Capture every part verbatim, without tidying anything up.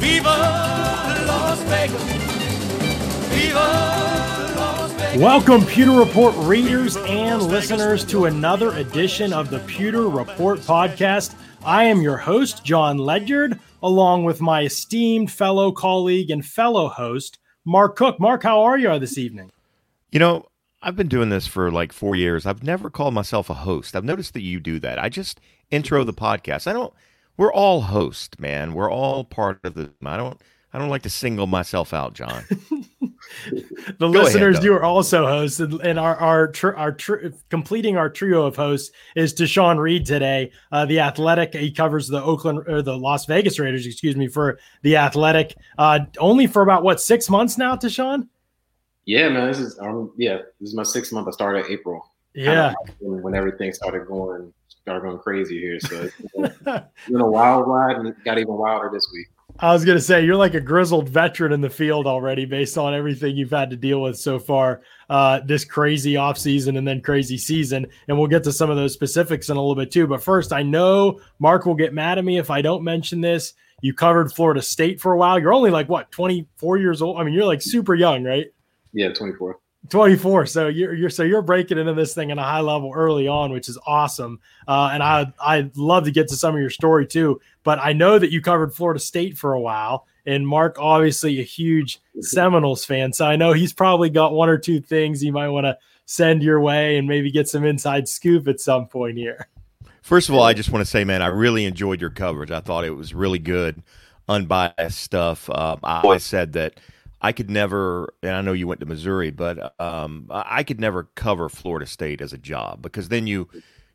Viva Las Vegas. Viva. Welcome, Pewter Report readers and listeners, to another edition of the Pewter Report podcast. I am your host, John Ledyard, along with my esteemed fellow colleague and fellow host, Mark Cook. Mark, how are you this evening? You know, I've been doing this for like four years. I've never called myself a host. I've noticed that you do that. I just intro the podcast. I don't. We're all hosts, man. We're all part of the. I don't. I don't like to single myself out, John. The Go listeners, ahead, you are also hosts, and, and our our tr- our tr- completing our trio of hosts is Deshaun Reed today. Uh, the Athletic, he covers the Oakland or the Las Vegas Raiders, excuse me, for the Athletic. Uh, only for about what six months now, Deshaun? Yeah, man, this is um, yeah, this is my sixth month. I started in April. Yeah, when everything started going started going crazy here, so it's been, it's been a wild ride, and it got even wilder this week. I was going to say, you're like a grizzled veteran in the field already based on everything you've had to deal with so far, uh, this crazy offseason and then crazy season. And we'll get to some of those specifics in a little bit too. But first, I know Mark will get mad at me if I don't mention this. You covered Florida State for a while. You're only like, what, twenty-four years old? I mean, you're like super young, right? Yeah, twenty-four. twenty-four. So you're, you're so you're breaking into this thing in a high level early on, which is awesome. Uh, and I I'd love to get to some of your story too. But I know that you covered Florida State for a while, and Mark obviously a huge Seminoles fan. So I know he's probably got one or two things you might want to send your way, and maybe get some inside scoop at some point here. First of all, I just want to say, man, I really enjoyed your coverage. I thought it was really good, unbiased stuff. Um, I always said that. I could never, and I know you went to Missouri, but um, I could never cover Florida State as a job, because then you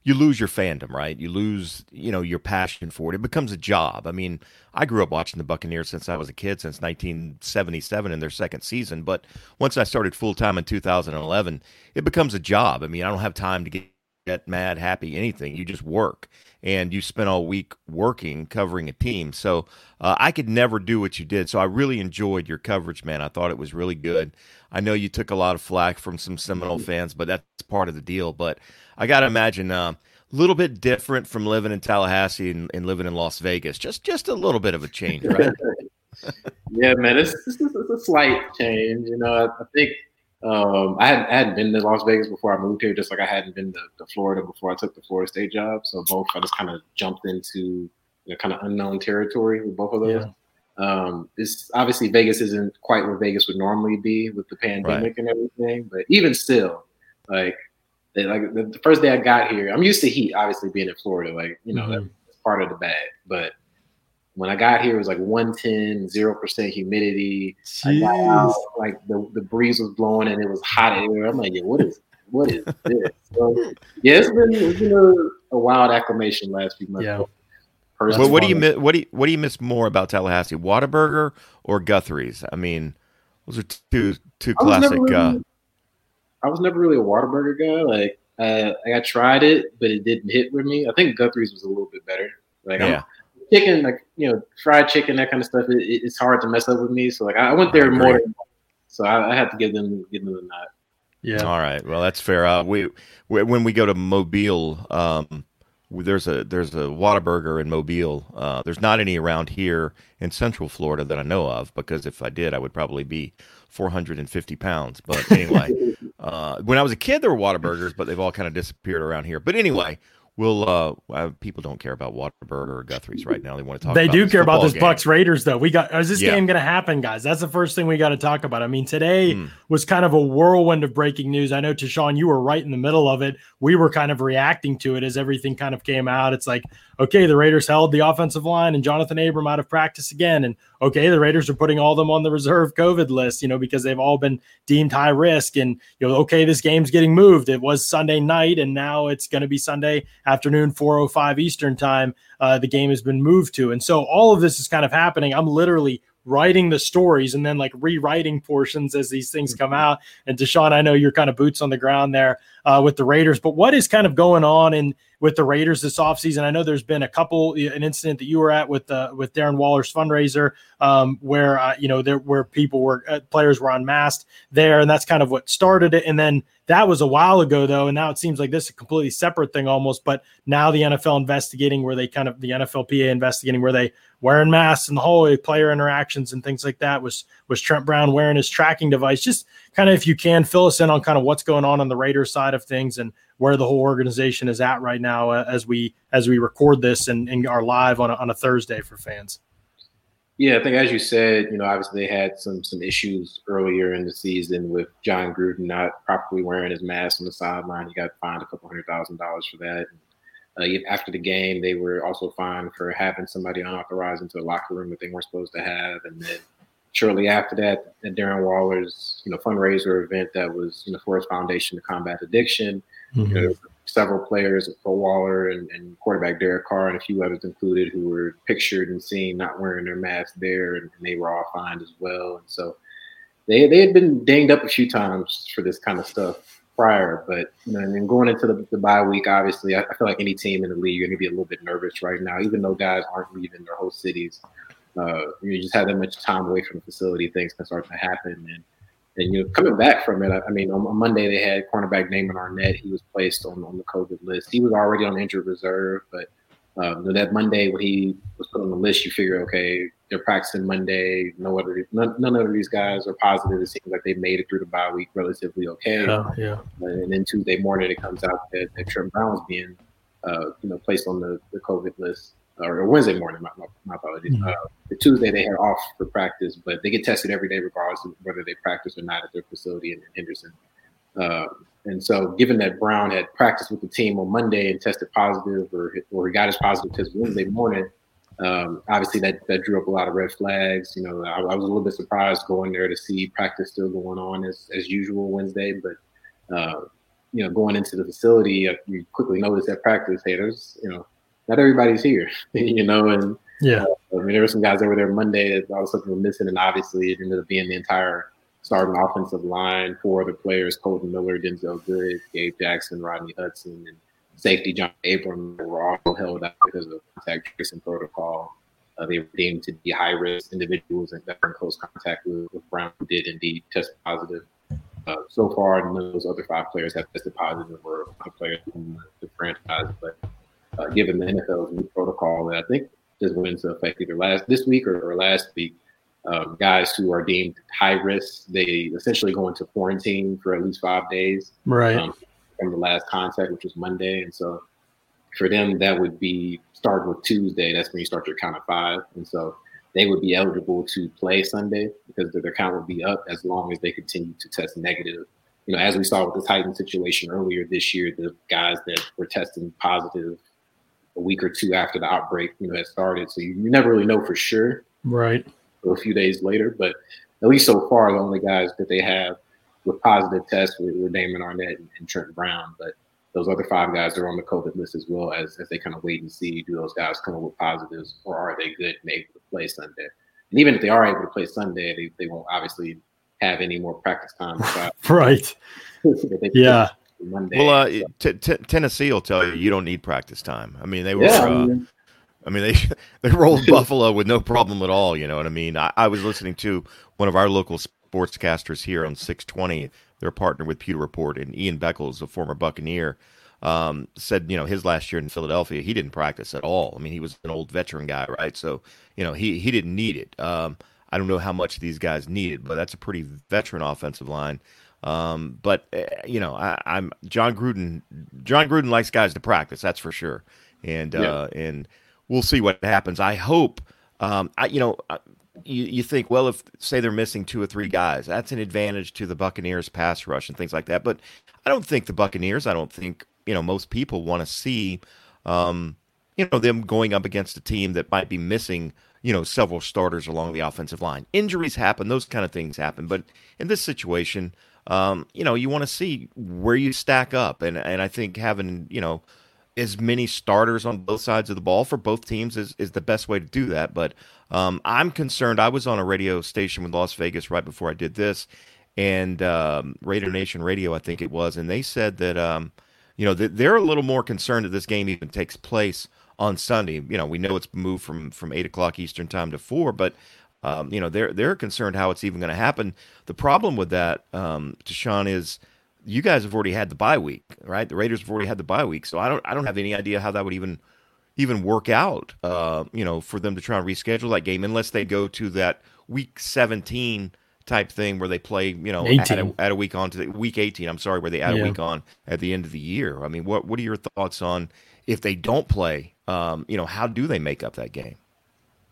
you lose your fandom, right? You lose, you know, your passion for it. It becomes a job. I mean, I grew up watching the Buccaneers since I was a kid, since nineteen seventy-seven in their second season. But once I started full time in two thousand eleven, it becomes a job. I mean, I don't have time to get, get mad, happy, anything. You just work, and you spend all week working, covering a team. So uh, I could never do what you did. So I really enjoyed your coverage, man. I thought it was really good. I know you took a lot of flack from some Seminole fans, but that's part of the deal. But I got to imagine a uh, little bit different from living in Tallahassee and, and living in Las Vegas. Just just a little bit of a change, right? Yeah, man, it's, it's, it's a slight change. You know, I, I think um, I, hadn't, I hadn't been to Las Vegas before I moved here, just like I hadn't been to, to Florida before I took the Florida State job. So both, I just kind of jumped into, you know, kind of unknown territory with both of those. Yeah. Um, it's obviously Vegas isn't quite where Vegas would normally be with the pandemic, right, and everything, but even still, like, they, like the, the first day I got here, I'm used to heat, obviously being in Florida, like, you know, mm-hmm. that's part of the bag. But when I got here, it was like one ten, zero percent humidity. I got out, like the, the breeze was blowing and it was hot air. I'm like, yeah, what is what is this? So, yeah, it's been, it's been a, a wild acclimation last few months. Yeah. Well, what do you miss, what do you, what do you miss more about Tallahassee, Whataburger or Guthrie's? I mean, those are two two I classic. Really, uh, I was never really a Whataburger guy. Like, uh, I tried it, but it didn't hit with me. I think Guthrie's was a little bit better. Like, yeah. I'm, chicken, like, you know, fried chicken, that kind of stuff, it, it, it's hard to mess up with me. So, like, I went there more, so I, I had to give them give them a nod. Yeah. All right. Well, that's fair. Uh, we, we when we go to Mobile, um, there's a there's a Whataburger in Mobile. Uh, there's not any around here in Central Florida that I know of, because if I did, I would probably be four hundred fifty pounds. But anyway, uh, when I was a kid, there were Whataburgers, but they've all kind of disappeared around here. But anyway. We'll uh, people don't care about Whataburger or Guthrie's right now. They want to talk. They about do care about this game. Bucks Raiders though. We got is this yeah. game going to happen, guys? That's the first thing we got to talk about. I mean, today mm. was kind of a whirlwind of breaking news. I know, Deshaun, you were right in the middle of it. We were kind of reacting to it as everything kind of came out. It's like, okay, the Raiders held the offensive line and Jonathan Abram out of practice again, and okay, the Raiders are putting all of them on the reserve COVID list, you know, because they've all been deemed high risk. And you know, okay, this game's getting moved. It was Sunday night, and now it's going to be Sunday afternoon, four oh five Eastern time. Uh, the game has been moved to. And so all of this is kind of happening. I'm literally writing the stories and then like rewriting portions as these things come out. And Deshaun, I know you're kind of boots on the ground there uh, with the Raiders, but what is kind of going on in with the Raiders this offseason? I know there's been a couple, an incident that you were at with uh, with Darren Waller's fundraiser um, where, uh, you know, there where people were, uh, players were unmasked there. And that's kind of what started it. And then that was a while ago though. And now it seems like this is a completely separate thing almost, but now the N F L investigating where they kind of, the N F L P A investigating where they wearing masks in the hallway, player interactions and things like that. Was, was Trent Brown wearing his tracking device? Just kind of, if you can fill us in on kind of what's going on on the Raiders side of things and where the whole organization is at right now, uh, as we, as we record this and, and are live on a, on a Thursday for fans. Yeah, I think as you said, you know, obviously they had some some issues earlier in the season with Jon Gruden not properly wearing his mask on the sideline. He got fined a couple hundred thousand dollars for that. And, uh, after the game, they were also fined for having somebody unauthorized into the locker room that they weren't supposed to have. And then shortly after that, at Darren Waller's, you know, fundraiser event that was, you know, for his foundation to combat addiction, mm-hmm. you know, several players, Paul Waller and, and quarterback Derek Carr and a few others included, who were pictured and seen not wearing their masks there, and, and they were all fined as well. And so they they had been dinged up a few times for this kind of stuff prior. But you know, and then going into the, the bye week, obviously, I, I feel like any team in the league, you're going to be a little bit nervous right now, even though guys aren't leaving their whole cities. Uh, you just have that much time away from the facility, things can start to happen. And And, you know, coming back from it, I mean, on Monday they had cornerback Damon Arnette. He was placed on, on the COVID list. He was already on injured reserve, but um, that Monday when he was put on the list, you figure, okay, they're practicing Monday. No other, none, none of these guys are positive. It seems like they made it through the bye week relatively okay. Yeah, yeah. And then Tuesday morning it comes out that, that Trent Brown was being, uh, you know, placed on the, the COVID list. Or Wednesday morning, my, my, my apologies. Mm-hmm. Uh, the Tuesday they had off for practice, but they get tested every day regardless of whether they practice or not at their facility in Henderson. Uh, and so given that Brown had practiced with the team on Monday and tested positive or, or he got his positive test Wednesday morning, um, obviously that, that drew up a lot of red flags. You know, I, I was a little bit surprised going there to see practice still going on as, as usual Wednesday, but, uh, you know, going into the facility, uh, you quickly noticed at practice, hey, there's, you know, not everybody's here, you know, and yeah, uh, I mean, there were some guys that were there Monday that all of a sudden were missing, and obviously it ended up being the entire starting offensive line, four other players, Colton Miller, Denzel Good, Gabe Jackson, Rodney Hudson, and safety John Abram were all held out because of contact tracing protocol. Uh, they were deemed to be high-risk individuals and that were in close contact with, with Brown, who did indeed test positive. Uh, so far, none of those other five players have tested positive or players from the franchise, but Uh, given the N F L's new protocol that I think just went into effect either last this week or, or last week, um, guys who are deemed high risk, they essentially go into quarantine for at least five days right. um, from the last contact, which was Monday. And so for them, that would be starting with Tuesday. That's when you start your count of five. And so they would be eligible to play Sunday because their count would be up as long as they continue to test negative. You know, as we saw with the Titans situation earlier this year, the guys that were testing positive a week or two after the outbreak, you know, had started. So you, you never really know for sure. Right. Or a few days later, but at least so far, the only guys that they have with positive tests were, were Damon Arnette and, and Trent Brown. But those other five guys are on the COVID list as well as, as they kind of wait and see, do those guys come up with positives or are they good and able to play Sunday? And even if they are able to play Sunday, they, they won't obviously have any more practice time. Right. Yeah. Monday, well, uh, so. t- t- Tennessee will tell you you don't need practice time. I mean, they were, yeah, uh, I mean, I mean they they rolled Buffalo with no problem at all. You know what I mean? I, I was listening to one of our local sportscasters here on six twenty. They're partnered with Pewter Report, and Ian Beckles, a former Buccaneer, um, said you know his last year in Philadelphia he didn't practice at all. I mean, he was an old veteran guy, right? So you know he he didn't need it. Um, I don't know how much these guys needed, but that's a pretty veteran offensive line. Um, but uh, you know, I, I'm Jon Gruden. Jon Gruden likes guys to practice, that's for sure. And uh, yeah. and we'll see what happens. I hope. Um, I you know, I, you, you think well if say they're missing two or three guys, that's an advantage to the Buccaneers pass rush and things like that. But I don't think the Buccaneers. I don't think you know most people want to see, um, you know, them going up against a team that might be missing. You know, several starters along the offensive line. Injuries happen; those kind of things happen. But in this situation. Um, you know, you want to see where you stack up, and and I think having you know as many starters on both sides of the ball for both teams is, is the best way to do that. But um, I'm concerned. I was on a radio station with Las Vegas right before I did this, and um, Raider Nation Radio, I think it was, and they said that um, you know, that they're a little more concerned that this game even takes place on Sunday. You know, we know it's moved from from eight o'clock Eastern time to four, but um, you know, they're they're concerned how it's even going to happen. The problem with that, um, Deshaun, is you guys have already had the bye week, right? The Raiders have already had the bye week, so I don't I don't have any idea how that would even even work out. Uh, you know, for them to try and reschedule that game, unless they go to that week seventeen type thing where they play, you know, add a, add a week on to the, week eighteen. I'm sorry, where they add yeah. a week on at the end of the year. I mean, what what are your thoughts on if they don't play? Um, you know, how do they make up that game?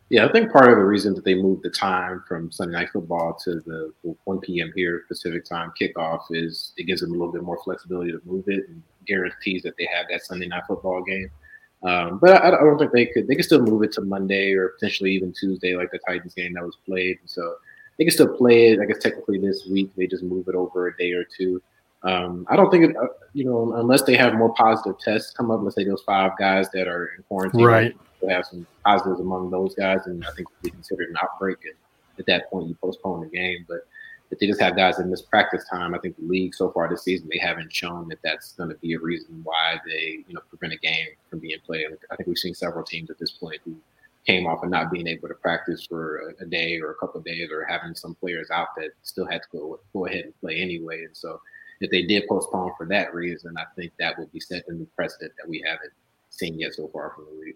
Yeah, I think part of the reason that they moved the time from Sunday Night Football to the one p.m. here Pacific time kickoff is it gives them a little bit more flexibility to move it and guarantees that they have that Sunday Night Football game. Um, but I, I don't think they could. They could still move it to Monday or potentially even Tuesday, like the Titans game that was played. And so they can still play it. I guess technically this week they just move it over a day or two. Um, I don't think, it, you know, unless they have more positive tests come up. Let's say those five guys that are in quarantine. Right. Have some positives among those guys, and I think we consider it an outbreak. And at that point, you postpone the game. But if they just have guys that miss practice time, I think the league so far this season, they haven't shown that that's going to be a reason why they, you know, prevent a game from being played. I think we've seen several teams at this point who came off of not being able to practice for a day or a couple of days, or having some players out that still had to go go ahead and play anyway. And so, if they did postpone for that reason, I think that would be set a new precedent that we haven't seen yet so far from the league.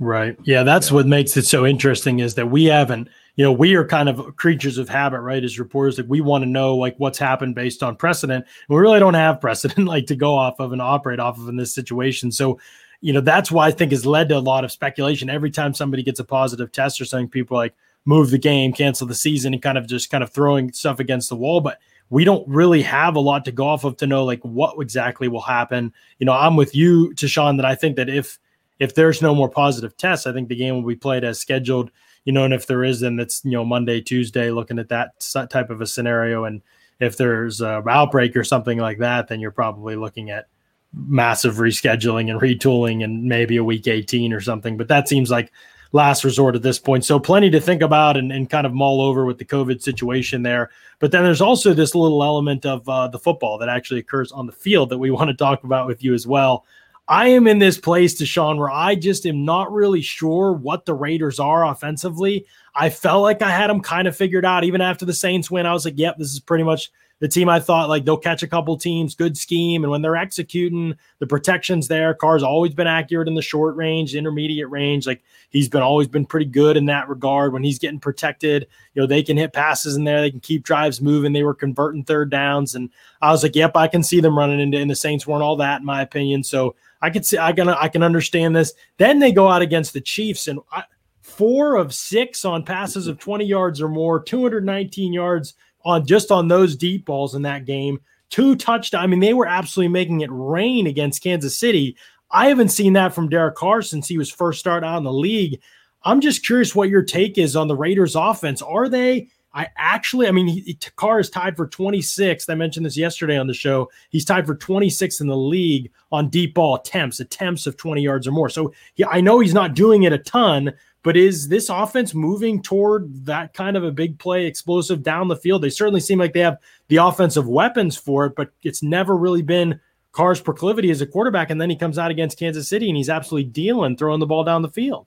Right. Yeah, that's yeah. what makes it so interesting is that we haven't, you know, we are kind of creatures of habit, right, as reporters, that we want to know, like, what's happened based on precedent. We really don't have precedent, like, to go off of and operate off of in this situation. So, you know, that's why I think has led to a lot of speculation. Every time somebody gets a positive test or something, people are like, move the game, cancel the season, and kind of just kind of throwing stuff against the wall. But we don't really have a lot to go off of to know, like, what exactly will happen. You know, I'm with you, Deshaun, that I think that if, If there's no more positive tests, I think the game will be played as scheduled, you know, and if there is, then that's, you know, Monday, Tuesday, looking at that type of a scenario. And if there's an outbreak or something like that, then you're probably looking at massive rescheduling and retooling and maybe a week eighteen or something. But that seems like last resort at this point. So plenty to think about and, and kind of mull over with the COVID situation there. But then there's also this little element of uh, the football that actually occurs on the field that we want to talk about with you as well. I am in this place, Deshaun, where I just am not really sure what the Raiders are offensively. I felt like I had them kind of figured out. Even after the Saints win, I was like, yep, this is pretty much the team I thought. Like, they'll catch a couple teams, good scheme. And when they're executing, the protection's there. Carr's always been accurate in the short range, intermediate range. Like, he's been always been pretty good in that regard. When he's getting protected, you know, they can hit passes in there. They can keep drives moving. They were converting third downs. And I was like, yep, I can see them running into, and the Saints weren't all that, in my opinion. So, I can see, I can, I can understand this. Then they go out against the Chiefs, and I, four of six on passes of twenty yards or more, two hundred nineteen yards on just on those deep balls in that game. Two touchdowns. I mean, they were absolutely making it rain against Kansas City. I haven't seen that from Derek Carr since he was first started out in the league. I'm just curious what your take is on the Raiders' offense. Are they? I actually, I mean, he, he, Carr is tied for twenty-sixth. I mentioned this yesterday on the show. He's tied for twenty-sixth in the league on deep ball attempts, attempts of twenty yards or more. So he, I know he's not doing it a ton, but is this offense moving toward that kind of a big play, explosive down the field? They certainly seem like they have the offensive weapons for it, but it's never really been Carr's proclivity as a quarterback. And then he comes out against Kansas City and he's absolutely dealing, throwing the ball down the field.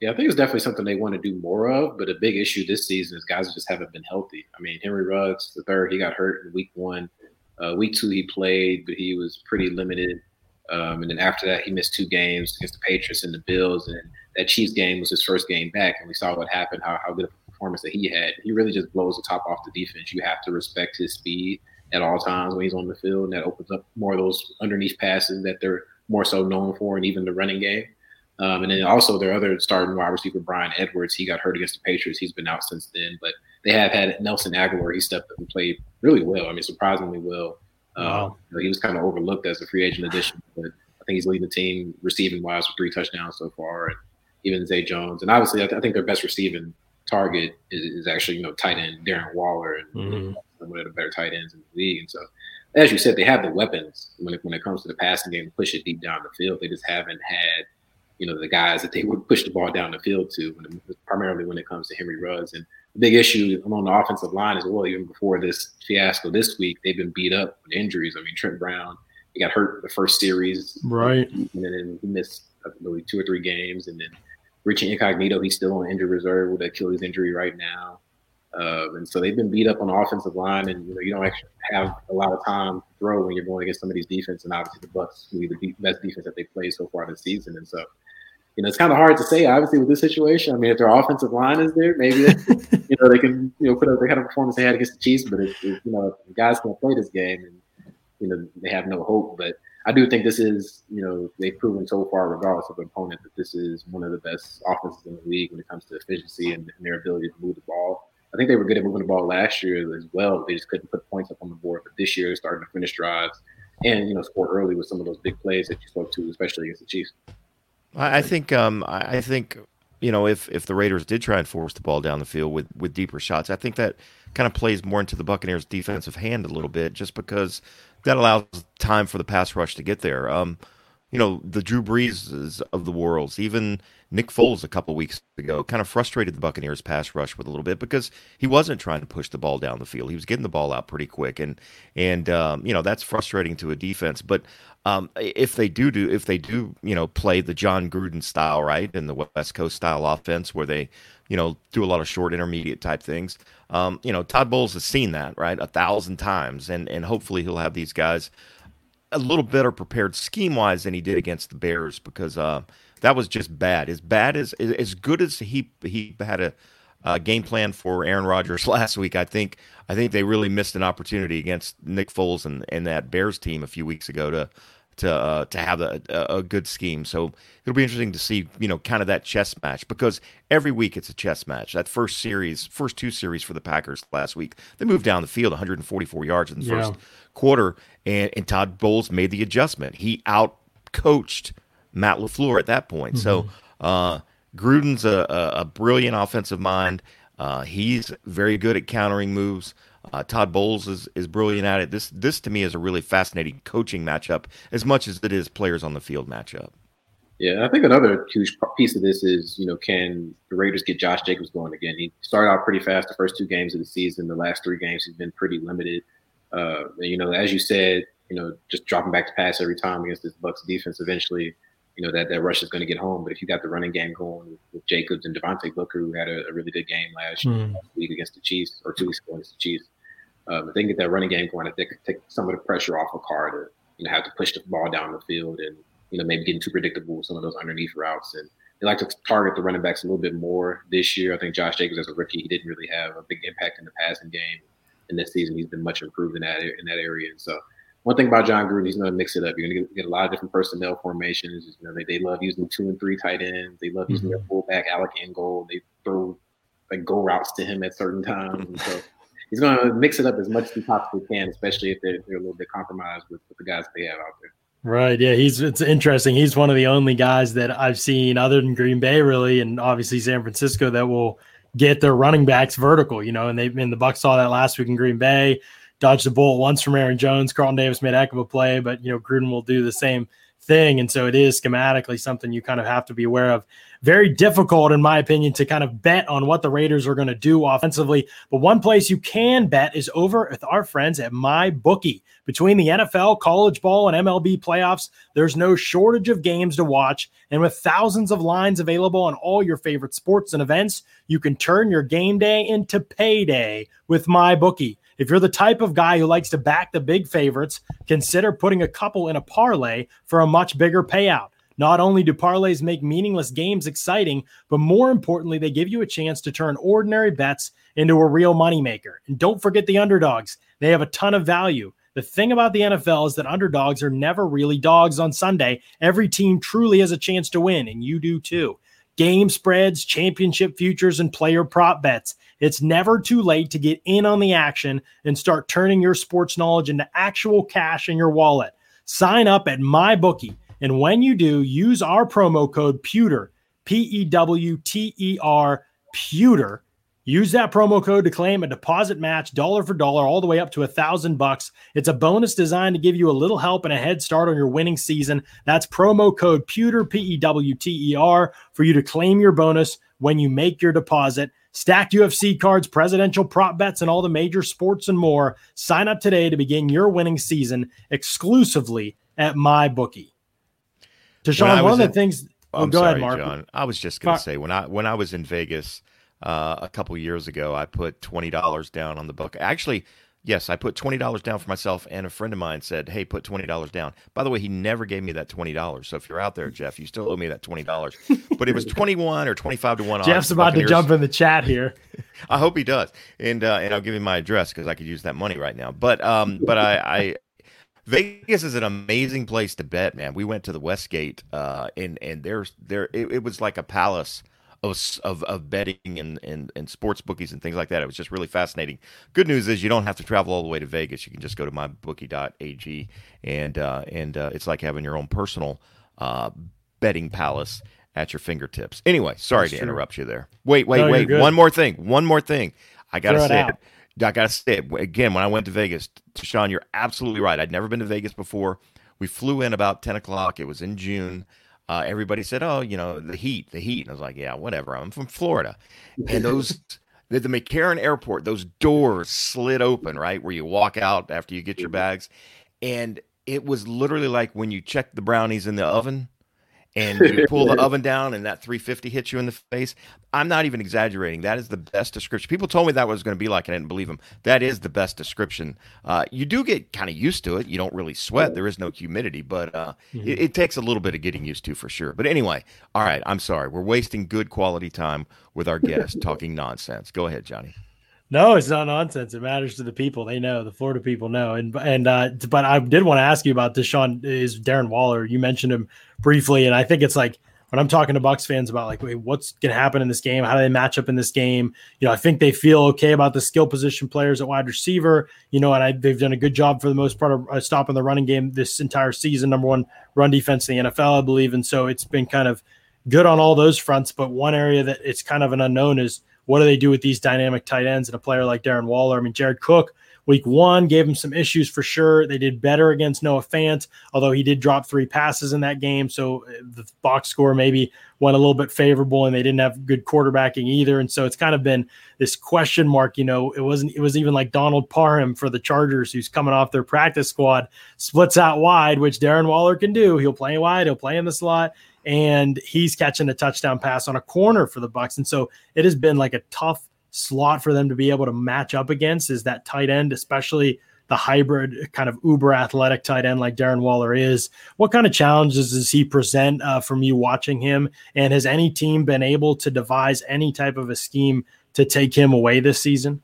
Yeah, I think it's definitely something they want to do more of, but a big issue this season is guys just haven't been healthy. I mean, Henry Ruggs, the third, he got hurt in week one. Uh, week two, he played, but he was pretty limited. Um, and then after that, he missed two games against the Patriots and the Bills, and that Chiefs game was his first game back, and we saw what happened, how, how good a performance that he had. He really just blows the top off the defense. You have to respect his speed at all times when he's on the field, and that opens up more of those underneath passes that they're more so known for, and even the running game. Um, and then also their other starting wide receiver, Brian Edwards, he got hurt against the Patriots. He's been out since then. But they have had Nelson Aguilar. He stepped up and played really well. I mean, surprisingly well. Um, wow. You know, he was kind of overlooked as a free agent addition. But I think he's leading the team receiving-wise with three touchdowns so far. And even Zay Jones. And obviously, I, th- I think their best receiving target is, is actually, you know, tight end Darren Waller. And mm-hmm. one of the better tight ends in the league. And so as you said, they have the weapons when it, when it comes to the passing game to push it deep down the field. They just haven't had, you know, the guys that they would push the ball down the field to, when it, primarily when it comes to Henry Ruggs. And the big issue along the offensive line as well, even before this fiasco this week, they've been beat up with injuries. I mean, Trent Brown, he got hurt the first series. Right. And then he missed really two or three games. And then Richie Incognito, he's still on injury reserve with Achilles injury right now. Uh, and so they've been beat up on the offensive line, and you know you don't actually have a lot of time to throw when you're going against some of these defenses. And obviously the Bucs will be the best defense that they played so far this season. And so, you know, it's kind of hard to say, obviously, with this situation. I mean, if their offensive line is there, maybe, you know, they can, you know, put up the kind of performance they had against the Chiefs. But, it, it, you know, the guys can't play this game, and, you know, they have no hope. But I do think this is, you know, they've proven so far, regardless of the opponent, that this is one of the best offenses in the league when it comes to efficiency and, and their ability to move the ball. I think they were good at moving the ball last year as well. They just couldn't put points up on the board. But this year, they're starting to finish drives and, you know, score early with some of those big plays that you spoke to, especially against the Chiefs. I think, um, I think, you know, if, if the Raiders did try and force the ball down the field with, with deeper shots, I think that kind of plays more into the Buccaneers' defensive hand a little bit, just because that allows time for the pass rush to get there. Um, you know, the Drew Breeses of the world, even Nick Foles a couple weeks ago, kind of frustrated the Buccaneers' pass rush with a little bit because he wasn't trying to push the ball down the field. He was getting the ball out pretty quick, and and um, you know, that's frustrating to a defense. But um, if they do do, if they do, you know, play the Jon Gruden style, right, and the West Coast style offense where they, you know, do a lot of short intermediate type things. Um, you know, Todd Bowles has seen that, right, a thousand times, and and hopefully he'll have these guys a little better prepared scheme-wise than he did against the Bears, because uh, that was just bad. As bad as as good as he he had a, a game plan for Aaron Rodgers last week, I think I think they really missed an opportunity against Nick Foles and, and that Bears team a few weeks ago to to uh, to have a, a good scheme. So it'll be interesting to see, you know, kind of that chess match, because every week it's a chess match. That first series, first two series for the Packers last week, they moved down the field one hundred forty-four yards in the yeah. first quarter. And, and Todd Bowles made the adjustment. He out-coached Matt LaFleur at that point. Mm-hmm. So uh, Gruden's a, a, a brilliant offensive mind. Uh, he's very good at countering moves. Uh, Todd Bowles is, is brilliant at it. This, this, to me, is a really fascinating coaching matchup as much as it is players on the field matchup. Yeah, I think another huge piece of this is, you know, can the Raiders get Josh Jacobs going again? He started out pretty fast the first two games of the season. The last three games he's been pretty limited. Uh, you know, as you said, you know, just dropping back to pass every time against this Bucs defense, eventually, you know, that, that rush is going to get home. But if you got the running game going with, with Jacobs and Devontae Booker, who had a, a really good game last mm. week against the Chiefs, or two weeks ago against the Chiefs, um, if they can get that running game going, I think take some of the pressure off of Carr to, you know, have to push the ball down the field and, you know, maybe getting too predictable with some of those underneath routes. And they like to target the running backs a little bit more this year. I think Josh Jacobs, as a rookie, he didn't really have a big impact in the passing game. And this season, he's been much improved in that, in that area. And so one thing about Jon Gruden, he's going to mix it up. You're going to get a lot of different personnel formations. You know, they, they love using two and three tight ends. They love mm-hmm. using their fullback, Alec Ingold. They throw, like, go routes to him at certain times. And so he's going to mix it up as much as he possibly can, especially if they're, they're a little bit compromised with, with the guys that they have out there. Right, yeah, he's it's interesting. He's one of the only guys that I've seen, other than Green Bay, really, and obviously San Francisco, that will – get their running backs vertical, you know, and they and the Bucs saw that last week in Green Bay, dodged a bullet once from Aaron Jones. Carlton Davis made a heck of a play, but, you know, Gruden will do the same thing. And so it is schematically something you kind of have to be aware of. Very difficult, in my opinion, to kind of bet on what the Raiders are going to do offensively. But one place you can bet is over with our friends at MyBookie. Between the N F L, college ball, and M L B playoffs, there's no shortage of games to watch. And with thousands of lines available on all your favorite sports and events, you can turn your game day into payday with MyBookie. If you're the type of guy who likes to back the big favorites, consider putting a couple in a parlay for a much bigger payout. Not only do parlays make meaningless games exciting, but more importantly, they give you a chance to turn ordinary bets into a real moneymaker. And don't forget the underdogs. They have a ton of value. The thing about the N F L is that underdogs are never really dogs on Sunday. Every team truly has a chance to win, and you do too. Game spreads, championship futures, and player prop bets. It's never too late to get in on the action and start turning your sports knowledge into actual cash in your wallet. Sign up at MyBookie, and when you do, use our promo code PEWTER, P E W T E R, PEWTER, Use that promo code to claim a deposit match dollar for dollar all the way up to a thousand bucks. It's a bonus designed to give you a little help and a head start on your winning season. That's promo code Pewter, P E W T E R, for you to claim your bonus when you make your deposit. Stacked U F C cards, presidential prop bets, and all the major sports and more. Sign up today to begin your winning season exclusively at MyBookie. Deshaun, one of the in, things... Oh, I'm go sorry, ahead, Mark. John. I was just going to say, when I when I was in Vegas... Uh, a couple years ago, I put twenty dollars down on the book. Actually, yes, I put twenty dollars down for myself, and a friend of mine said, hey, put twenty dollars down. By the way, he never gave me that twenty dollars. So if you're out there, Jeff, you still owe me that twenty dollars. But it was twenty-one or twenty-five to one. Jeff's about Buccaneers. To jump in the chat here. I hope he does. And uh, and I'll give him my address because I could use that money right now. But um, but I, I Vegas is an amazing place to bet, man. We went to the Westgate, uh, and, and there's there it, it was like a palace Of, of betting and, and, and sports bookies and things like that. It was just really fascinating. Good news is you don't have to travel all the way to Vegas. You can just go to my bookie dot a g, and uh, and uh, it's like having your own personal uh, betting palace at your fingertips. Anyway, sorry That's to true. interrupt you there. Wait, wait, no, wait. One more thing. One more thing. I gotta Throw say it. it. I gotta say it again. When I went to Vegas, Deshaun, you're absolutely right. I'd never been to Vegas before. We flew in about ten o'clock. It was in June. Uh, everybody said, oh, you know, the heat, the heat. And I was like, yeah, whatever. I'm from Florida. And those, the, the McCarran Airport, those doors slid open, right, where you walk out after you get your bags. And it was literally like when you check the brownies in the oven and you pull the oven down and that three fifty hits you in the face. I'm not even exaggerating. That is the best description. People told me that was going to be like, and I didn't believe them. That is the best description. Uh, you do get kind of used to it. You don't really sweat. There is no humidity, but uh, mm-hmm. it, it takes a little bit of getting used to for sure. But anyway, all right, I'm sorry. We're wasting good quality time with our guest talking nonsense. Go ahead, Johnny. No, it's not nonsense. It matters to the people. They know. The Florida people know. And and uh, but I did want to ask you about Deshaun. Is Darren Waller? You mentioned him briefly, and I think it's like when I'm talking to Bucs fans about like, wait, what's going to happen in this game? How do they match up in this game? You know, I think they feel okay about the skill position players at wide receiver. You know, and I, they've done a good job for the most part of stopping the running game this entire season. Number one run defense in the N F L, I believe, and so it's been kind of good on all those fronts. But one area that it's kind of an unknown is, what do they do with these dynamic tight ends and a player like Darren Waller? I mean, Jared Cook, week one, gave him some issues for sure. They did better against Noah Fant, although he did drop three passes in that game. So the box score maybe went a little bit favorable, and they didn't have good quarterbacking either. And so it's kind of been this question mark. You know, it wasn't, it was even like Donald Parham for the Chargers, who's coming off their practice squad, splits out wide, which Darren Waller can do. He'll play wide, he'll play in the slot. And he's catching a touchdown pass on a corner for the Bucs. And so it has been like a tough slot for them to be able to match up against, is that tight end, especially the hybrid kind of uber athletic tight end like Darren Waller is. What kind of challenges does he present uh, from you watching him? And has any team been able to devise any type of a scheme to take him away this season?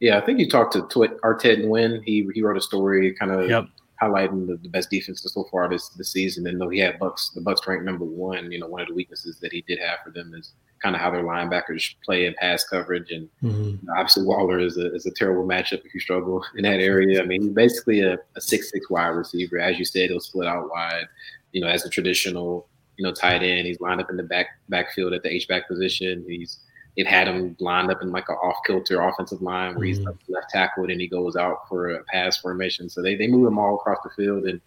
Yeah, I think you talked to Twit, our Ted Nguyen. He, he wrote a story kind of yep. – highlighting the, the best defenses so far this, this season. And though he had Bucks, the Bucks ranked number one, you know, one of the weaknesses that he did have for them is kind of how their linebackers play in pass coverage. And mm-hmm. obviously Waller is a, is a terrible matchup if you struggle in that area. I mean, he's basically a, a six six wide receiver. As you said, he'll split out wide, you know, as a traditional, you know, tight end. He's lined up in the back backfield at the H-back position. He's It had him lined up in like an off-kilter offensive line where he's mm-hmm. left tackle, and he goes out for a pass formation. So they, they move him all across the field, and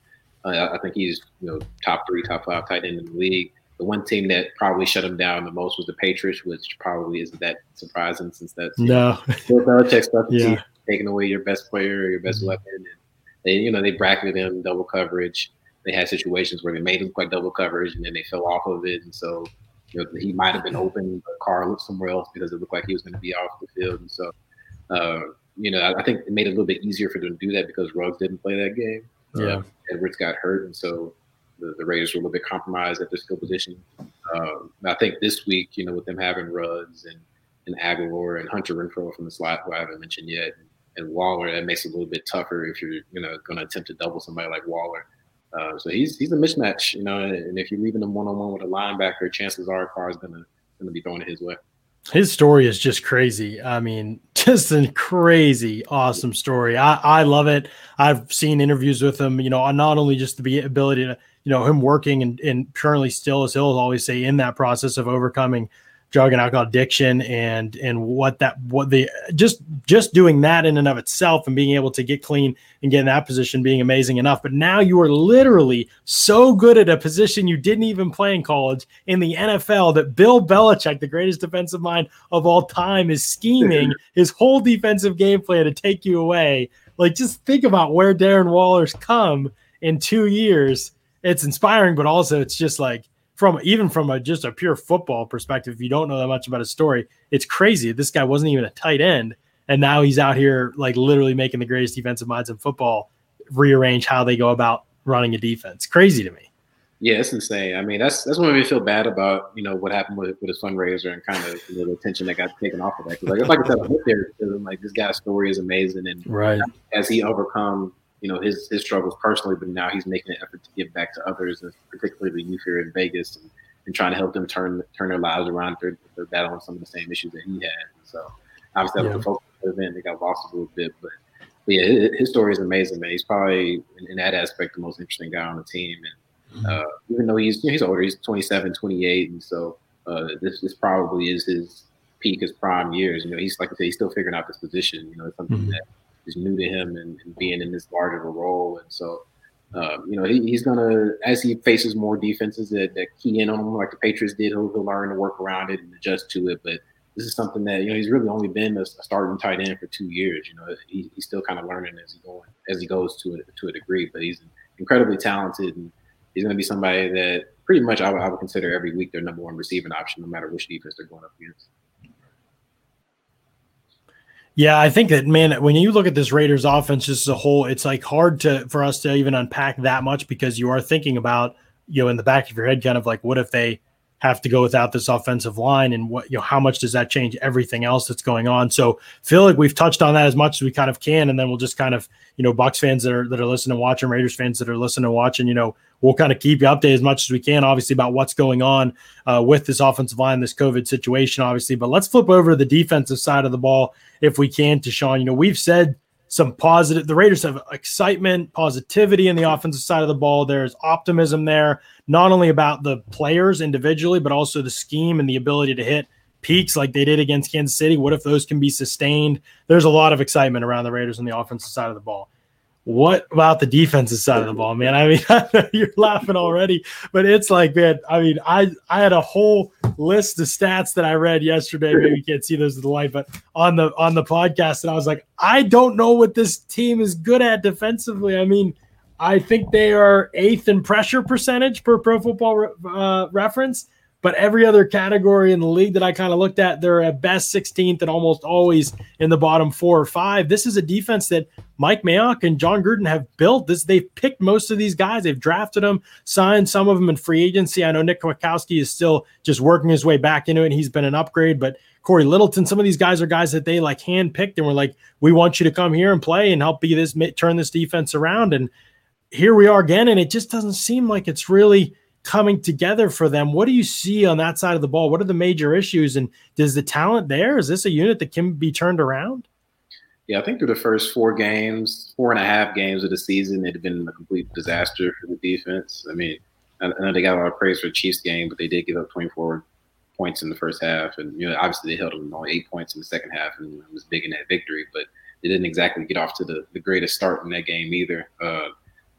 uh, I think he's, you know, top three, top five tight end in the league. The one team that probably shut him down the most was the Patriots, which probably isn't that surprising since that's no Bill Belichick's specialty, taking away your best player, your best mm-hmm. weapon. And they, you know, they bracketed him double coverage. They had situations where they made him quite double coverage, and then they fell off of it, and so. You know, he might have been open, but Carr looked somewhere else because it looked like he was going to be off the field. And so, uh, you know, I, I think it made it a little bit easier for them to do that because Ruggs didn't play that game. Yeah. Uh, Edwards got hurt, and so the, the Raiders were a little bit compromised at their skill position. Uh, I think this week, you know, with them having Ruggs and, and Aguilar and Hunter Renfrow from the slot, who I haven't mentioned yet, and, and Waller, that makes it a little bit tougher if you're, you know, going to attempt to double somebody like Waller. Uh, so he's he's a mismatch, you know, and if you're leaving him one-on-one with a linebacker, chances are Carr's going to going to be throwing it his way. His story is just crazy. I mean, just a crazy, awesome story. I, I love it. I've seen interviews with him, you know, not only just the ability to, you know, him working and, and currently still, as he'll always say, in that process of overcoming drug and alcohol addiction and and what that what the just just doing that in and of itself and being able to get clean and get in that position being amazing enough. But now you are literally so good at a position you didn't even play in college in the N F L that Bill Belichick, the greatest defensive mind of all time, is scheming his whole defensive game plan to take you away. Like, just think about where Darren Waller's come in two years. It's inspiring, but also it's just like, From even from a, just a pure football perspective, if you don't know that much about his story, it's crazy. This guy wasn't even a tight end, and now he's out here like literally making the greatest defensive minds in football rearrange how they go about running a defense. Crazy to me. Yeah, it's insane. I mean, that's that's what made me feel bad about, you know, what happened with, with his fundraiser and kind of, you know, the attention that got taken off of that. Like, it's like I said, I'm there, like, this guy's story is amazing, and right as he overcome, you know, his his struggles personally, but now he's making an effort to give back to others, and particularly the youth here in Vegas, and, and trying to help them turn turn their lives around. They're, they're battling some of the same issues that he had. So obviously, yeah. That was the focus of the event. They got lost a little bit, but, but yeah, his, his story is amazing, man. He's probably in, in that aspect the most interesting guy on the team. And uh, even though he's you know, he's older, he's twenty-seven, twenty-eight, and so uh, this this probably is his peak, his prime years. You know, he's like I said, he's still figuring out this position. You know, it's something mm-hmm. that. is new to him and, and being in this larger of a role. And so, um, you know, he, he's going to, as he faces more defenses that, that key in on him, like the Patriots did, he'll, he'll learn to work around it and adjust to it. But this is something that, you know, he's really only been a, a starting tight end for two years. You know, he, he's still kind of learning as he going, as he goes to a, to a degree, but he's incredibly talented, and he's going to be somebody that pretty much I would, I would consider every week their number one receiving option, no matter which defense they're going up against. Yeah, I think that, man, when you look at this Raiders offense just as a whole, it's like hard to for us to even unpack that much, because you are thinking about, you know, in the back of your head kind of like, what if they have to go without this offensive line, and what, you know, how much does that change everything else that's going on? So feel like we've touched on that as much as we kind of can, and then we'll just kind of, you know, Bucs fans that are that are listening and watching, Raiders fans that are listening and watching, you know, we'll kind of keep you updated as much as we can, obviously, about what's going on uh, with this offensive line, this COVID situation, obviously. But let's flip over to the defensive side of the ball if we can, Deshaun. You know, we've said some positive – the Raiders have excitement, positivity in the offensive side of the ball. There's optimism there, not only about the players individually, but also the scheme and the ability to hit peaks like they did against Kansas City. What if those can be sustained? There's a lot of excitement around the Raiders on the offensive side of the ball. What about the defensive side of the ball, man? I mean, I know you're laughing already, but it's like, man, I mean, I, I had a whole list of stats that I read yesterday. Maybe you can't see those in the light, but on the on the podcast, and I was like, I don't know what this team is good at defensively. I mean, I think they are eighth in pressure percentage per Pro Football uh, Reference, but every other category in the league that I kind of looked at, they're at best sixteenth and almost always in the bottom four or five. This is a defense that Mike Mayock and Jon Gruden have built. This, they've picked most of these guys. They've drafted them, signed some of them in free agency. I know Nick Kwiatkowski is still just working his way back into it, and he's been an upgrade. But Cory Littleton, some of these guys are guys that they like handpicked and were like, we want you to come here and play and help be this turn this defense around. And here we are again, and it just doesn't seem like it's really – coming together for them. What do you see on that side of the ball? What are the major issues, and does the talent there, is this a unit that can be turned around? Yeah, I think through the first four games, four and a half games of the season, it had been a complete disaster for the defense. I mean, I know they got a lot of praise for the Chiefs game, but they did give up twenty-four points in the first half, and you know, obviously they held them only eight points in the second half, and it was big in that victory, but they didn't exactly get off to the, the greatest start in that game either. Uh,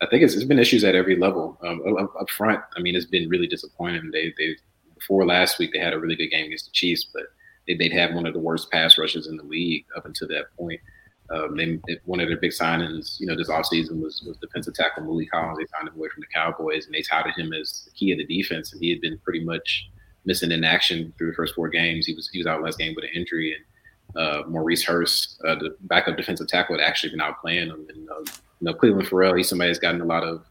I think it's, it's been issues at every level. Um, up, up front, I mean, it's been really disappointing. They, they before last week, they had a really good game against the Chiefs, but they, they'd had one of the worst pass rushes in the league up until that point. Um, they, one of their big signings, you know, this offseason was, was defensive tackle Malik Collins. They signed him away from the Cowboys, and they touted him as the key of the defense, and he had been pretty much missing in action through the first four games. He was he was out last game with an injury, and uh, Maurice Hurst, uh, the backup defensive tackle, had actually been out playing him, and uh, You know, Cleveland Farrell, he's somebody that's gotten a lot of,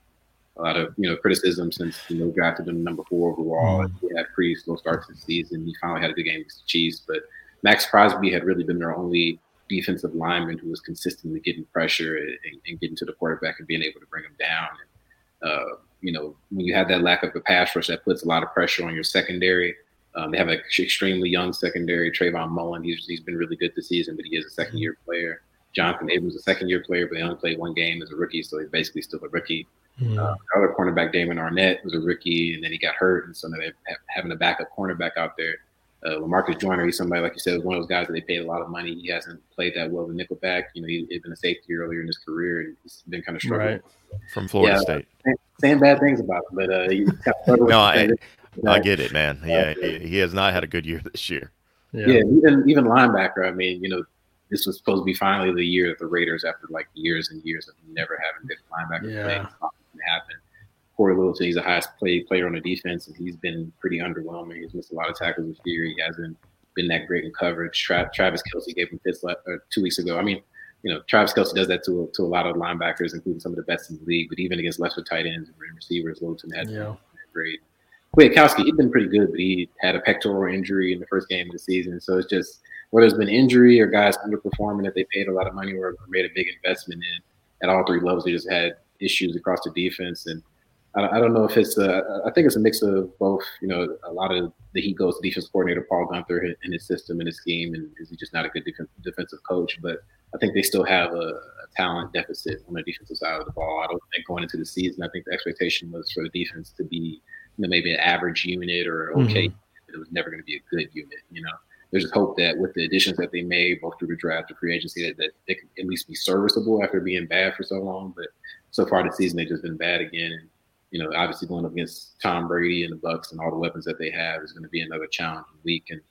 a lot of you know, criticism since, you know, drafted him number four overall. He had pretty slow starts to the season. He finally had a good game against the Chiefs, but Max Crosby had really been their only defensive lineman who was consistently getting pressure and, and getting to the quarterback and being able to bring him down. And, uh, you know, when you have that lack of a pass rush, that puts a lot of pressure on your secondary. Um, they have an extremely young secondary. Trayvon Mullen, he's he's been really good this season, but he is a second-year player. Jonathan Abram was a second-year player, but he only played one game as a rookie, so he's basically still a rookie. Mm-hmm. Uh, the other cornerback, Damon Arnette, was a rookie, and then he got hurt, and so now they're having a backup cornerback out there. Uh, LaMarcus Joyner, he's somebody, like you said, was one of those guys that they paid a lot of money. He hasn't played that well in nickelback. You know, he had been a safety earlier in his career, and he's been kind of struggling. Right. From Florida yeah, State. Saying, saying bad things about him, but uh, he's got no, I, I get it, man. Yeah, uh, he has not had a good year this year. Yeah, yeah even, even linebacker, I mean, you know, this was supposed to be finally the year that the Raiders, after like years and years of never having good linebacker yeah. play, it happened. Cory Littleton, he's the highest paid player on the defense, and he's been pretty underwhelming. He's missed a lot of tackles this year. He hasn't been that great in coverage. Tra- Travis Kelce gave him fits le- two weeks ago. I mean, you know, Travis Kelce does that to a, to a lot of linebackers, including some of the best in the league. But even against lesser tight ends and receivers, Littleton had yeah. great. Kwiatkowski, he's been pretty good, but he had a pectoral injury in the first game of the season. So it's just whether it's been injury or guys underperforming that they paid a lot of money or made a big investment in. At all three levels, they just had issues across the defense. And I don't know if it's a, I think it's a mix of both. You know, a lot of the heat goes to defense coordinator Paul Gunther and his system and his scheme, and he's just not a good def- defensive coach. But I think they still have a, a talent deficit on the defensive side of the ball. I don't think going into the season, I think the expectation was for the defense to be, you know, maybe an average unit or okay. Mm-hmm. But it was never going to be a good unit. You know, there's just hope that with the additions that they made, both through the draft and free agency, that, that they could at least be serviceable after being bad for so long. But so far this season, they've just been bad again. And, you know, obviously going up against Tom Brady and the Bucs and all the weapons that they have is going to be another challenging week. And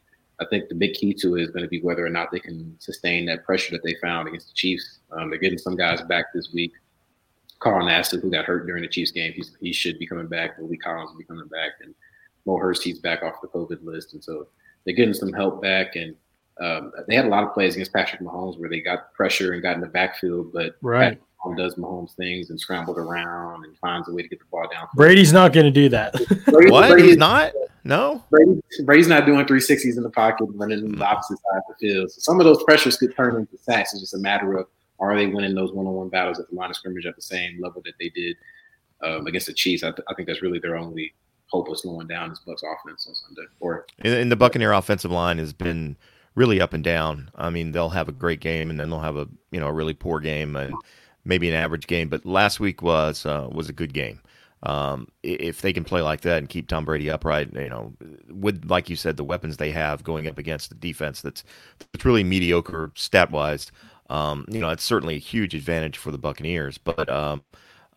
I think the big key to it is going to be whether or not they can sustain that pressure that they found against the Chiefs. Um, they're getting some guys back this week. Carl Nassib, who got hurt during the Chiefs game, he's, he should be coming back. Willie Collins will be coming back. And Mo Hurst, he's back off the COVID list. And so they're getting some help back. And um, they had a lot of plays against Patrick Mahomes where they got pressure and got in the backfield. But right. Patrick does Mahomes things and scrambled around and finds a way to get the ball down. Brady's not going to do that. Brady, what? Brady's, He's not? No? Brady, Brady's not doing three sixties in the pocket and running mm. the opposite side of the field. So some of those pressures could turn into sacks. It's just a matter of, are they winning those one-on-one battles at the line of scrimmage at the same level that they did um, against the Chiefs? I, th- I think that's really their only hope of slowing down this Bucs offense on Sunday. Or and, and the Buccaneer offensive line has been really up and down. I mean, they'll have a great game and then they'll have a you know a really poor game and maybe an average game, but last week was uh, was a good game. Um, if they can play like that and keep Tom Brady upright, you know, with, like you said, the weapons they have going up against the defense that's, that's really mediocre stat-wise, um, you know, it's certainly a huge advantage for the Buccaneers. But um,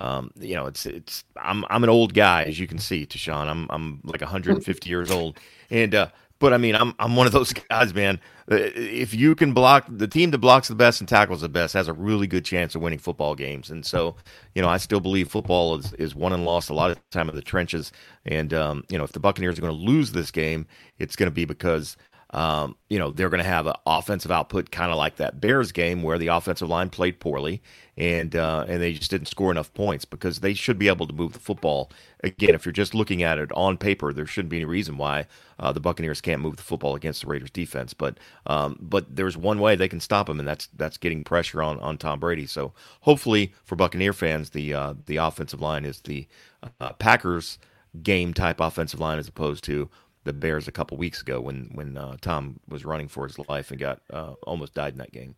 um, you know, it's it's I'm I'm an old guy, as you can see, Tashawn. I'm I'm like one hundred fifty years old, and uh, but I mean, I'm I'm one of those guys, man. If you can block, the team that blocks the best and tackles the best has a really good chance of winning football games. And so, you know, I still believe football is, is won and lost a lot of the time in the trenches. And, um, you know, if the Buccaneers are going to lose this game, it's going to be because, um, you know, they're going to have an offensive output kind of like that Bears game where the offensive line played poorly and uh, and they just didn't score enough points because they should be able to move the football. Again, if you're just looking at it on paper, there shouldn't be any reason why uh, the Buccaneers can't move the football against the Raiders defense. But um, but there's one way they can stop them, and that's that's getting pressure on, on Tom Brady. So hopefully for Buccaneer fans, the uh, the offensive line is the uh, Packers game type offensive line as opposed to the Bears a couple weeks ago when when uh, Tom was running for his life and got uh, almost died in that game.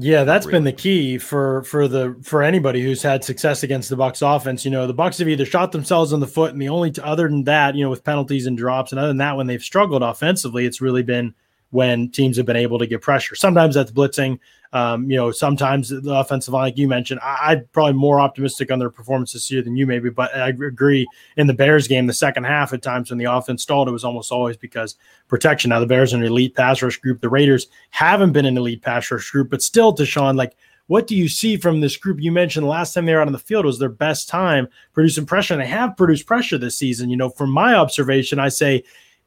Yeah, that's really been the key for for the for anybody who's had success against the Bucs offense. You know, the Bucs have either shot themselves in the foot, and the only t- other than that, you know, with penalties and drops, and other than that, when they've struggled offensively, it's really been when teams have been able to get pressure. Sometimes that's blitzing. Um, you know, sometimes the offensive line, like you mentioned, I, I'm probably more optimistic on their performance this year than you maybe, but I agree in the Bears game, the second half at times when the offense stalled, it was almost always because protection. Now the Bears are an elite pass rush group. The Raiders haven't been an elite pass rush group, but still, Deshaun, like, what do you see from this group? You mentioned the last time they were out on the field was their best time producing pressure, and they have produced pressure this season. You know, from my observation, I say,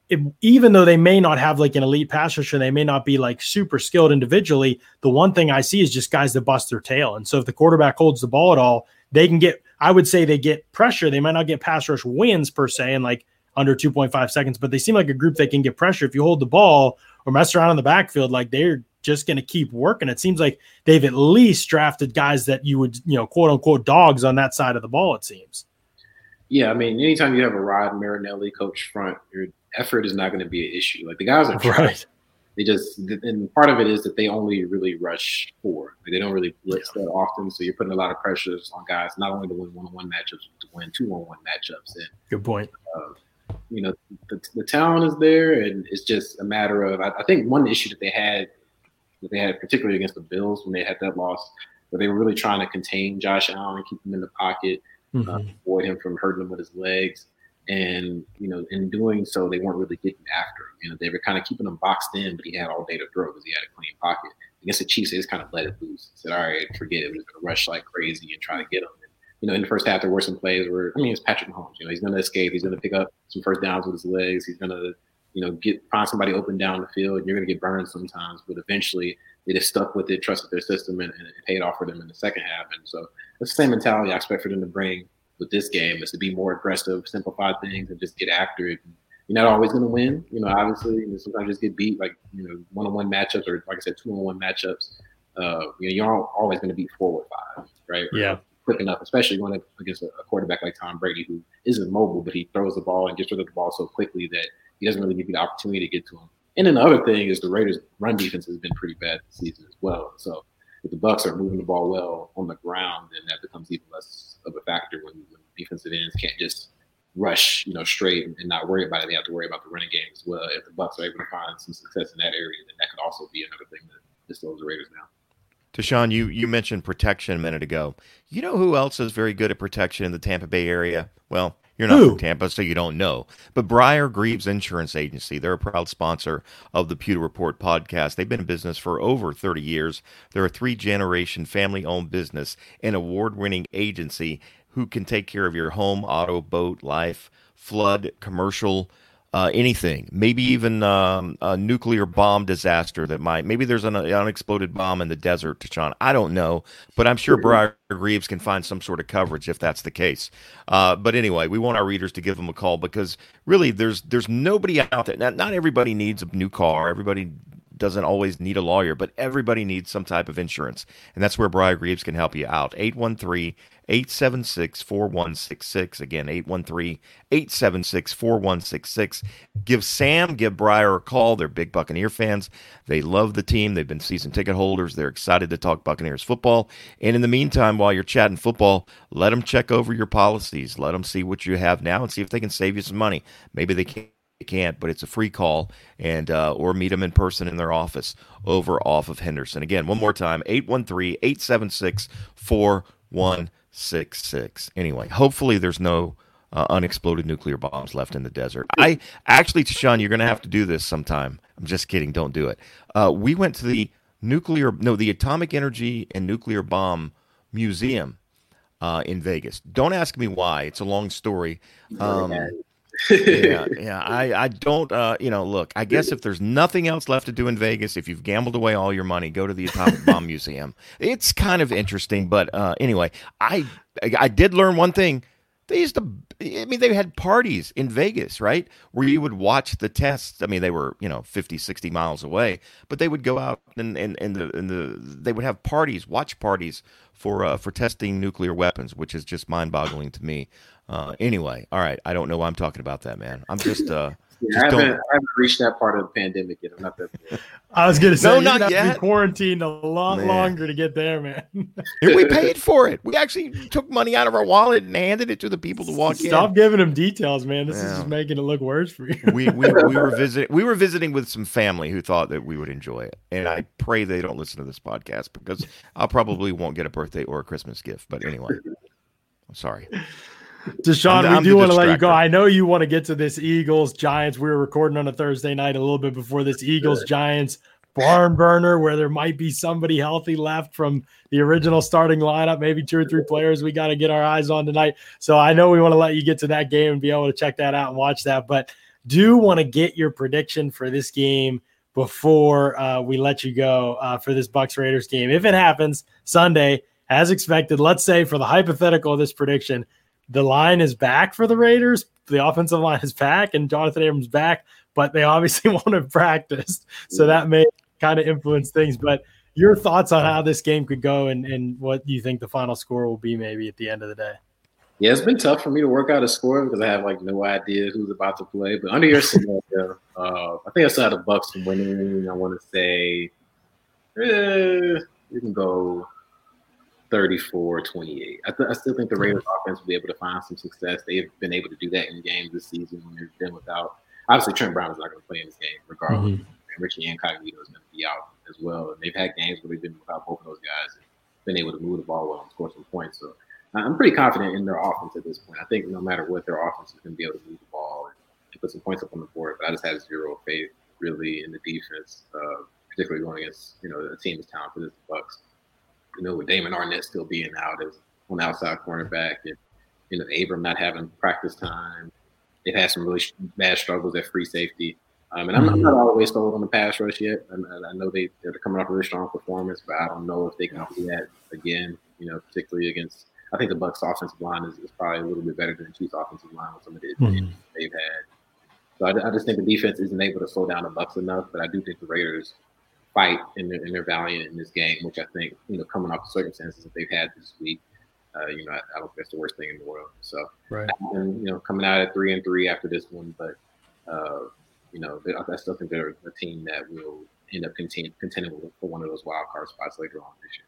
It, even though they may not have like an elite pass rusher, they may not be like super skilled individually. The one thing I see is just guys that bust their tail. And so if the quarterback holds the ball at all, they can get, I would say they get pressure. They might not get pass rush wins per se in like under two point five seconds, but they seem like a group that can get pressure. If you hold the ball or mess around in the backfield, like they're just going to keep working. It seems like they've at least drafted guys that you would, you know, quote unquote dogs on that side of the ball, it seems. Yeah, I mean, anytime you have a Rod Marinelli coach front, you're effort is not going to be an issue. Like the guys are trying. Right. They just, and part of it is that they only really rush four. Like they don't really blitz yeah. that often. So you're putting a lot of pressures on guys, not only to win one-on-one matchups, but to win two-on-one matchups. And, Good point. Uh, you know, the, the talent is there, and it's just a matter of, I, I think one issue that they had, that they had particularly against the Bills when they had that loss, where they were really trying to contain Josh Allen and keep him in the pocket, mm-hmm. uh, avoid him from hurting him with his legs. And, you know, in doing so, they weren't really getting after him. You know, they were kind of keeping him boxed in, but he had all day to throw because he had a clean pocket. Against the Chiefs, they just kind of let it loose. They said, all right, forget it. We're going to rush like crazy and try to get him. And, you know, in the first half, there were some plays where, I mean, it's Patrick Mahomes. You know, he's going to escape. He's going to pick up some first downs with his legs. He's going to, you know, get find somebody open down the field. And you're going to get burned sometimes. But eventually, they just stuck with it, trusted their system, and, and it paid off for them in the second half. And so that's the same mentality I expect for them to bring with this game, is to be more aggressive, simplify things, and just get after it. You're not always going to win, you know, obviously, and sometimes just get beat, like, you know, one-on-one matchups, or like I said, two-on-one matchups. Uh, you know, you aren't always going to beat four or five, right? Yeah. Quick enough, especially going against a quarterback like Tom Brady, who isn't mobile, but he throws the ball and gets rid of the ball so quickly that he doesn't really give you the opportunity to get to him. And then the other thing is the Raiders' run defense has been pretty bad this season as well. So if the Bucs are moving the ball well on the ground, then that becomes even less of a factor when, when defensive ends can't just rush, you know, straight and not worry about it. They have to worry about the running game as well. If the Bucs are able to find some success in that area, then that could also be another thing that slows the Raiders down. Deshaun, you, you mentioned protection a minute ago. You know who else is very good at protection in the Tampa Bay area? Well, you're not Ooh. from Tampa, so you don't know. But Breyer Greaves Insurance Agency, they're a proud sponsor of the Pewter Report podcast. They've been in business for over thirty years. They're a three-generation family-owned business and award-winning agency who can take care of your home, auto, boat, life, flood, commercial, uh, anything. Maybe even um, a nuclear bomb disaster that might, maybe there's an unexploded bomb in the desert, Deshaun. I don't know, but I'm sure Breyer Greaves can find some sort of coverage if that's the case. Uh, but anyway, we want our readers to give them a call, because really there's there's nobody out there. Not, not everybody needs a new car. Everybody doesn't always need a lawyer, but everybody needs some type of insurance. And that's where Breyer Greaves can help you out. eight one three, eight seven six, four one six six. Again, eight one three, eight seven six, four one six six. Give Sam, give Breyer a call. They're big Buccaneer fans. They love the team. They've been season ticket holders. They're excited to talk Buccaneers football. And in the meantime, while you're chatting football, let them check over your policies. Let them see what you have now and see if they can save you some money. Maybe they can't. can't, but it's a free call, and uh, or meet them in person in their office over off of Henderson. Again, one more time, eight one three, eight seven six, four one six six. Anyway, hopefully there's no uh, unexploded nuclear bombs left in the desert. I actually, Deshaun, you're going to have to do this sometime. I'm just kidding. Don't do it. Uh, we went to the nuclear, no, the Atomic Energy and Nuclear Bomb Museum uh, in Vegas. Don't ask me why. It's a long story. Um yeah, yeah. I, I don't, uh, you know, look, I guess if there's nothing else left to do in Vegas, if you've gambled away all your money, go to the Atomic Bomb Museum. It's kind of interesting, but uh, anyway, I I did learn one thing. They used to, I mean, they had parties in Vegas, right, where you would watch the tests. I mean, they were, you know, fifty, sixty miles away, but they would go out and, and, and, the, and the, they would have parties, watch parties for uh, for testing nuclear weapons, which is just mind-boggling to me. Uh, anyway, all right, I don't know why I'm talking about that, man. I'm just uh, – yeah, I, I haven't reached that part of the pandemic yet. I'm not that I was going to say, no, not yet. Have to be quarantined a lot man. longer to get there, man. We paid for it. We actually took money out of our wallet and handed it to the people to walk Stop in. Stop giving them details, man. This yeah. is just making it look worse for you. we, we, we, were visit, we were visiting with some family who thought that we would enjoy it, and I pray they don't listen to this podcast, because I probably won't get a birthday or a Christmas gift. But anyway, I'm sorry. Deshaun, I'm, we do want to let you go. I know you want to get to this Eagles-Giants. We were recording on a Thursday night a little bit before this Eagles-Giants barn burner, where there might be somebody healthy left from the original starting lineup, maybe two or three players we got to get our eyes on tonight. So I know we want to let you get to that game and be able to check that out and watch that, but do want to get your prediction for this game before uh, we let you go uh, for this Bucs-Raiders game. If it happens Sunday, as expected, let's say for the hypothetical of this prediction, the line is back for the Raiders. The offensive line is back, and Jonathan Abram's back, but they obviously won't have practiced, so that may kind of influence things. But your thoughts on how this game could go, and, and what you think the final score will be maybe at the end of the day? Yeah, it's been tough for me to work out a score because I have, like, no idea who's about to play. But under your scenario, uh, I think I saw the Bucks winning. I want to say eh, you can go thirty-four twenty-eight. I, th- I still think the Raiders offense will be able to find some success. They've been able to do that in games this season when they've been without. Obviously, Trent Brown is not going to play in this game regardless. Mm-hmm. And Richie Incognito is going to be out as well. And they've had games where they've been without both of those guys and been able to move the ball well and score some points. So I'm pretty confident in their offense at this point. I think no matter what, their offense is going to be able to move the ball and put some points up on the board. But I just have zero faith really in the defense, uh, particularly going against, you know, a team as talented as the Bucs. You know, with Damon Arnette still being out as an outside cornerback and, you know, Abram not having practice time. They've had some really bad struggles at free safety. Um, and I'm, I'm not always sold on the pass rush yet. I, I know they, they're coming off a really strong performance, but I don't know if they can do that again, you know, particularly against – I think the Bucs' offensive line is, is probably a little bit better than the Chiefs' offensive line with some of the mm-hmm. they've had. So I, I just think the defense isn't able to slow down the Bucs enough, but I do think the Raiders – fight and they're, and they're valiant in this game, which I think, you know, coming off the circumstances that they've had this week, uh, you know, I, I don't think that's the worst thing in the world. So, right. And, you know, coming out at three and three after this one, but, uh, you know, they, I still think they're a team that will end up contend, contending for one of those wild card spots later on this year.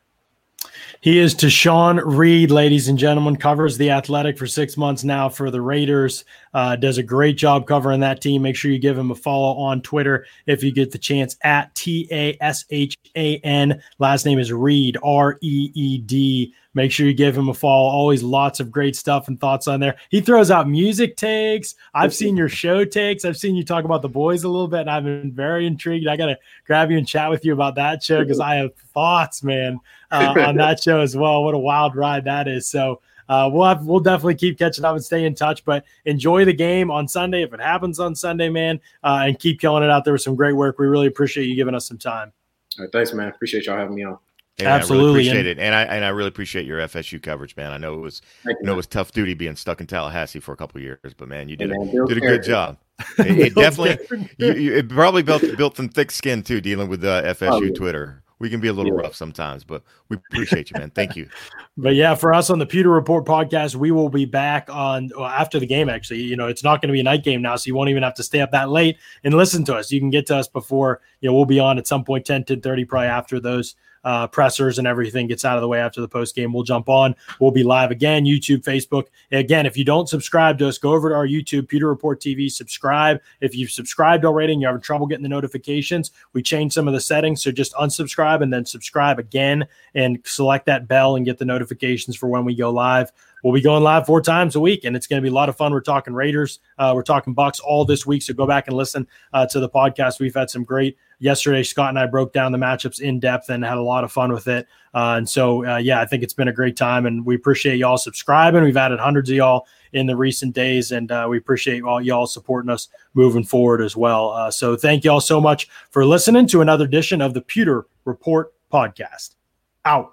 He is Deshaun Reed, ladies and gentlemen, covers The Athletic for six months now for the Raiders. Uh, does a great job covering that team. Make sure you give him a follow on Twitter if you get the chance, at T A S H A N. Last name is Reed, R E E D. Make sure you give him a follow. Always lots of great stuff and thoughts on there. He throws out music takes. I've seen your show takes. I've seen you talk about The Boys a little bit, and I've been very intrigued. I got to grab you and chat with you about that show because I have thoughts, man, uh, on that show as well. What a wild ride that is. So uh, we'll have, we'll definitely keep catching up and stay in touch, but enjoy the game on Sunday if it happens on Sunday, man, uh, and keep killing it out there with some great work. We really appreciate you giving us some time. All right, thanks, man. Appreciate y'all having me on. And absolutely, I really appreciate it, and I and I really appreciate your F S U coverage, man. I know it was, you know, it was tough duty being stuck in Tallahassee for a couple of years, but man, you did man, a, did a good job. It, it definitely, you, you, it probably built built some thick skin too, dealing with uh, F S U oh, yeah. Twitter. We can be a little yeah. rough sometimes, but we appreciate you, man. Thank you. But yeah, for us on the Pewter Report podcast, we will be back on well, after the game. Actually, you know, it's not going to be a night game now, so you won't even have to stay up that late and listen to us. You can get to us before, you know, we'll be on at some point ten, ten thirty, probably after those uh, pressers and everything gets out of the way. After the post game, we'll jump on. We'll be live again, YouTube, Facebook. Again, if you don't subscribe to us, go over to our YouTube, Pewter Report T V, subscribe. If you've subscribed already and you're having trouble getting the notifications, we changed some of the settings, so just unsubscribe and then subscribe again and select that bell and get the notifications for when we go live. We'll be going live four times a week, and it's going to be a lot of fun. We're talking Raiders. Uh, we're talking Bucs all this week, so go back and listen uh, to the podcast. We've had some great – yesterday, Scott and I broke down the matchups in depth and had a lot of fun with it. Uh, and so, uh, yeah, I think it's been a great time, and we appreciate y'all subscribing. We've added hundreds of y'all in the recent days, and uh, we appreciate all y'all supporting us moving forward as well. Uh, so thank y'all so much for listening to another edition of the Pewter Report podcast. Out.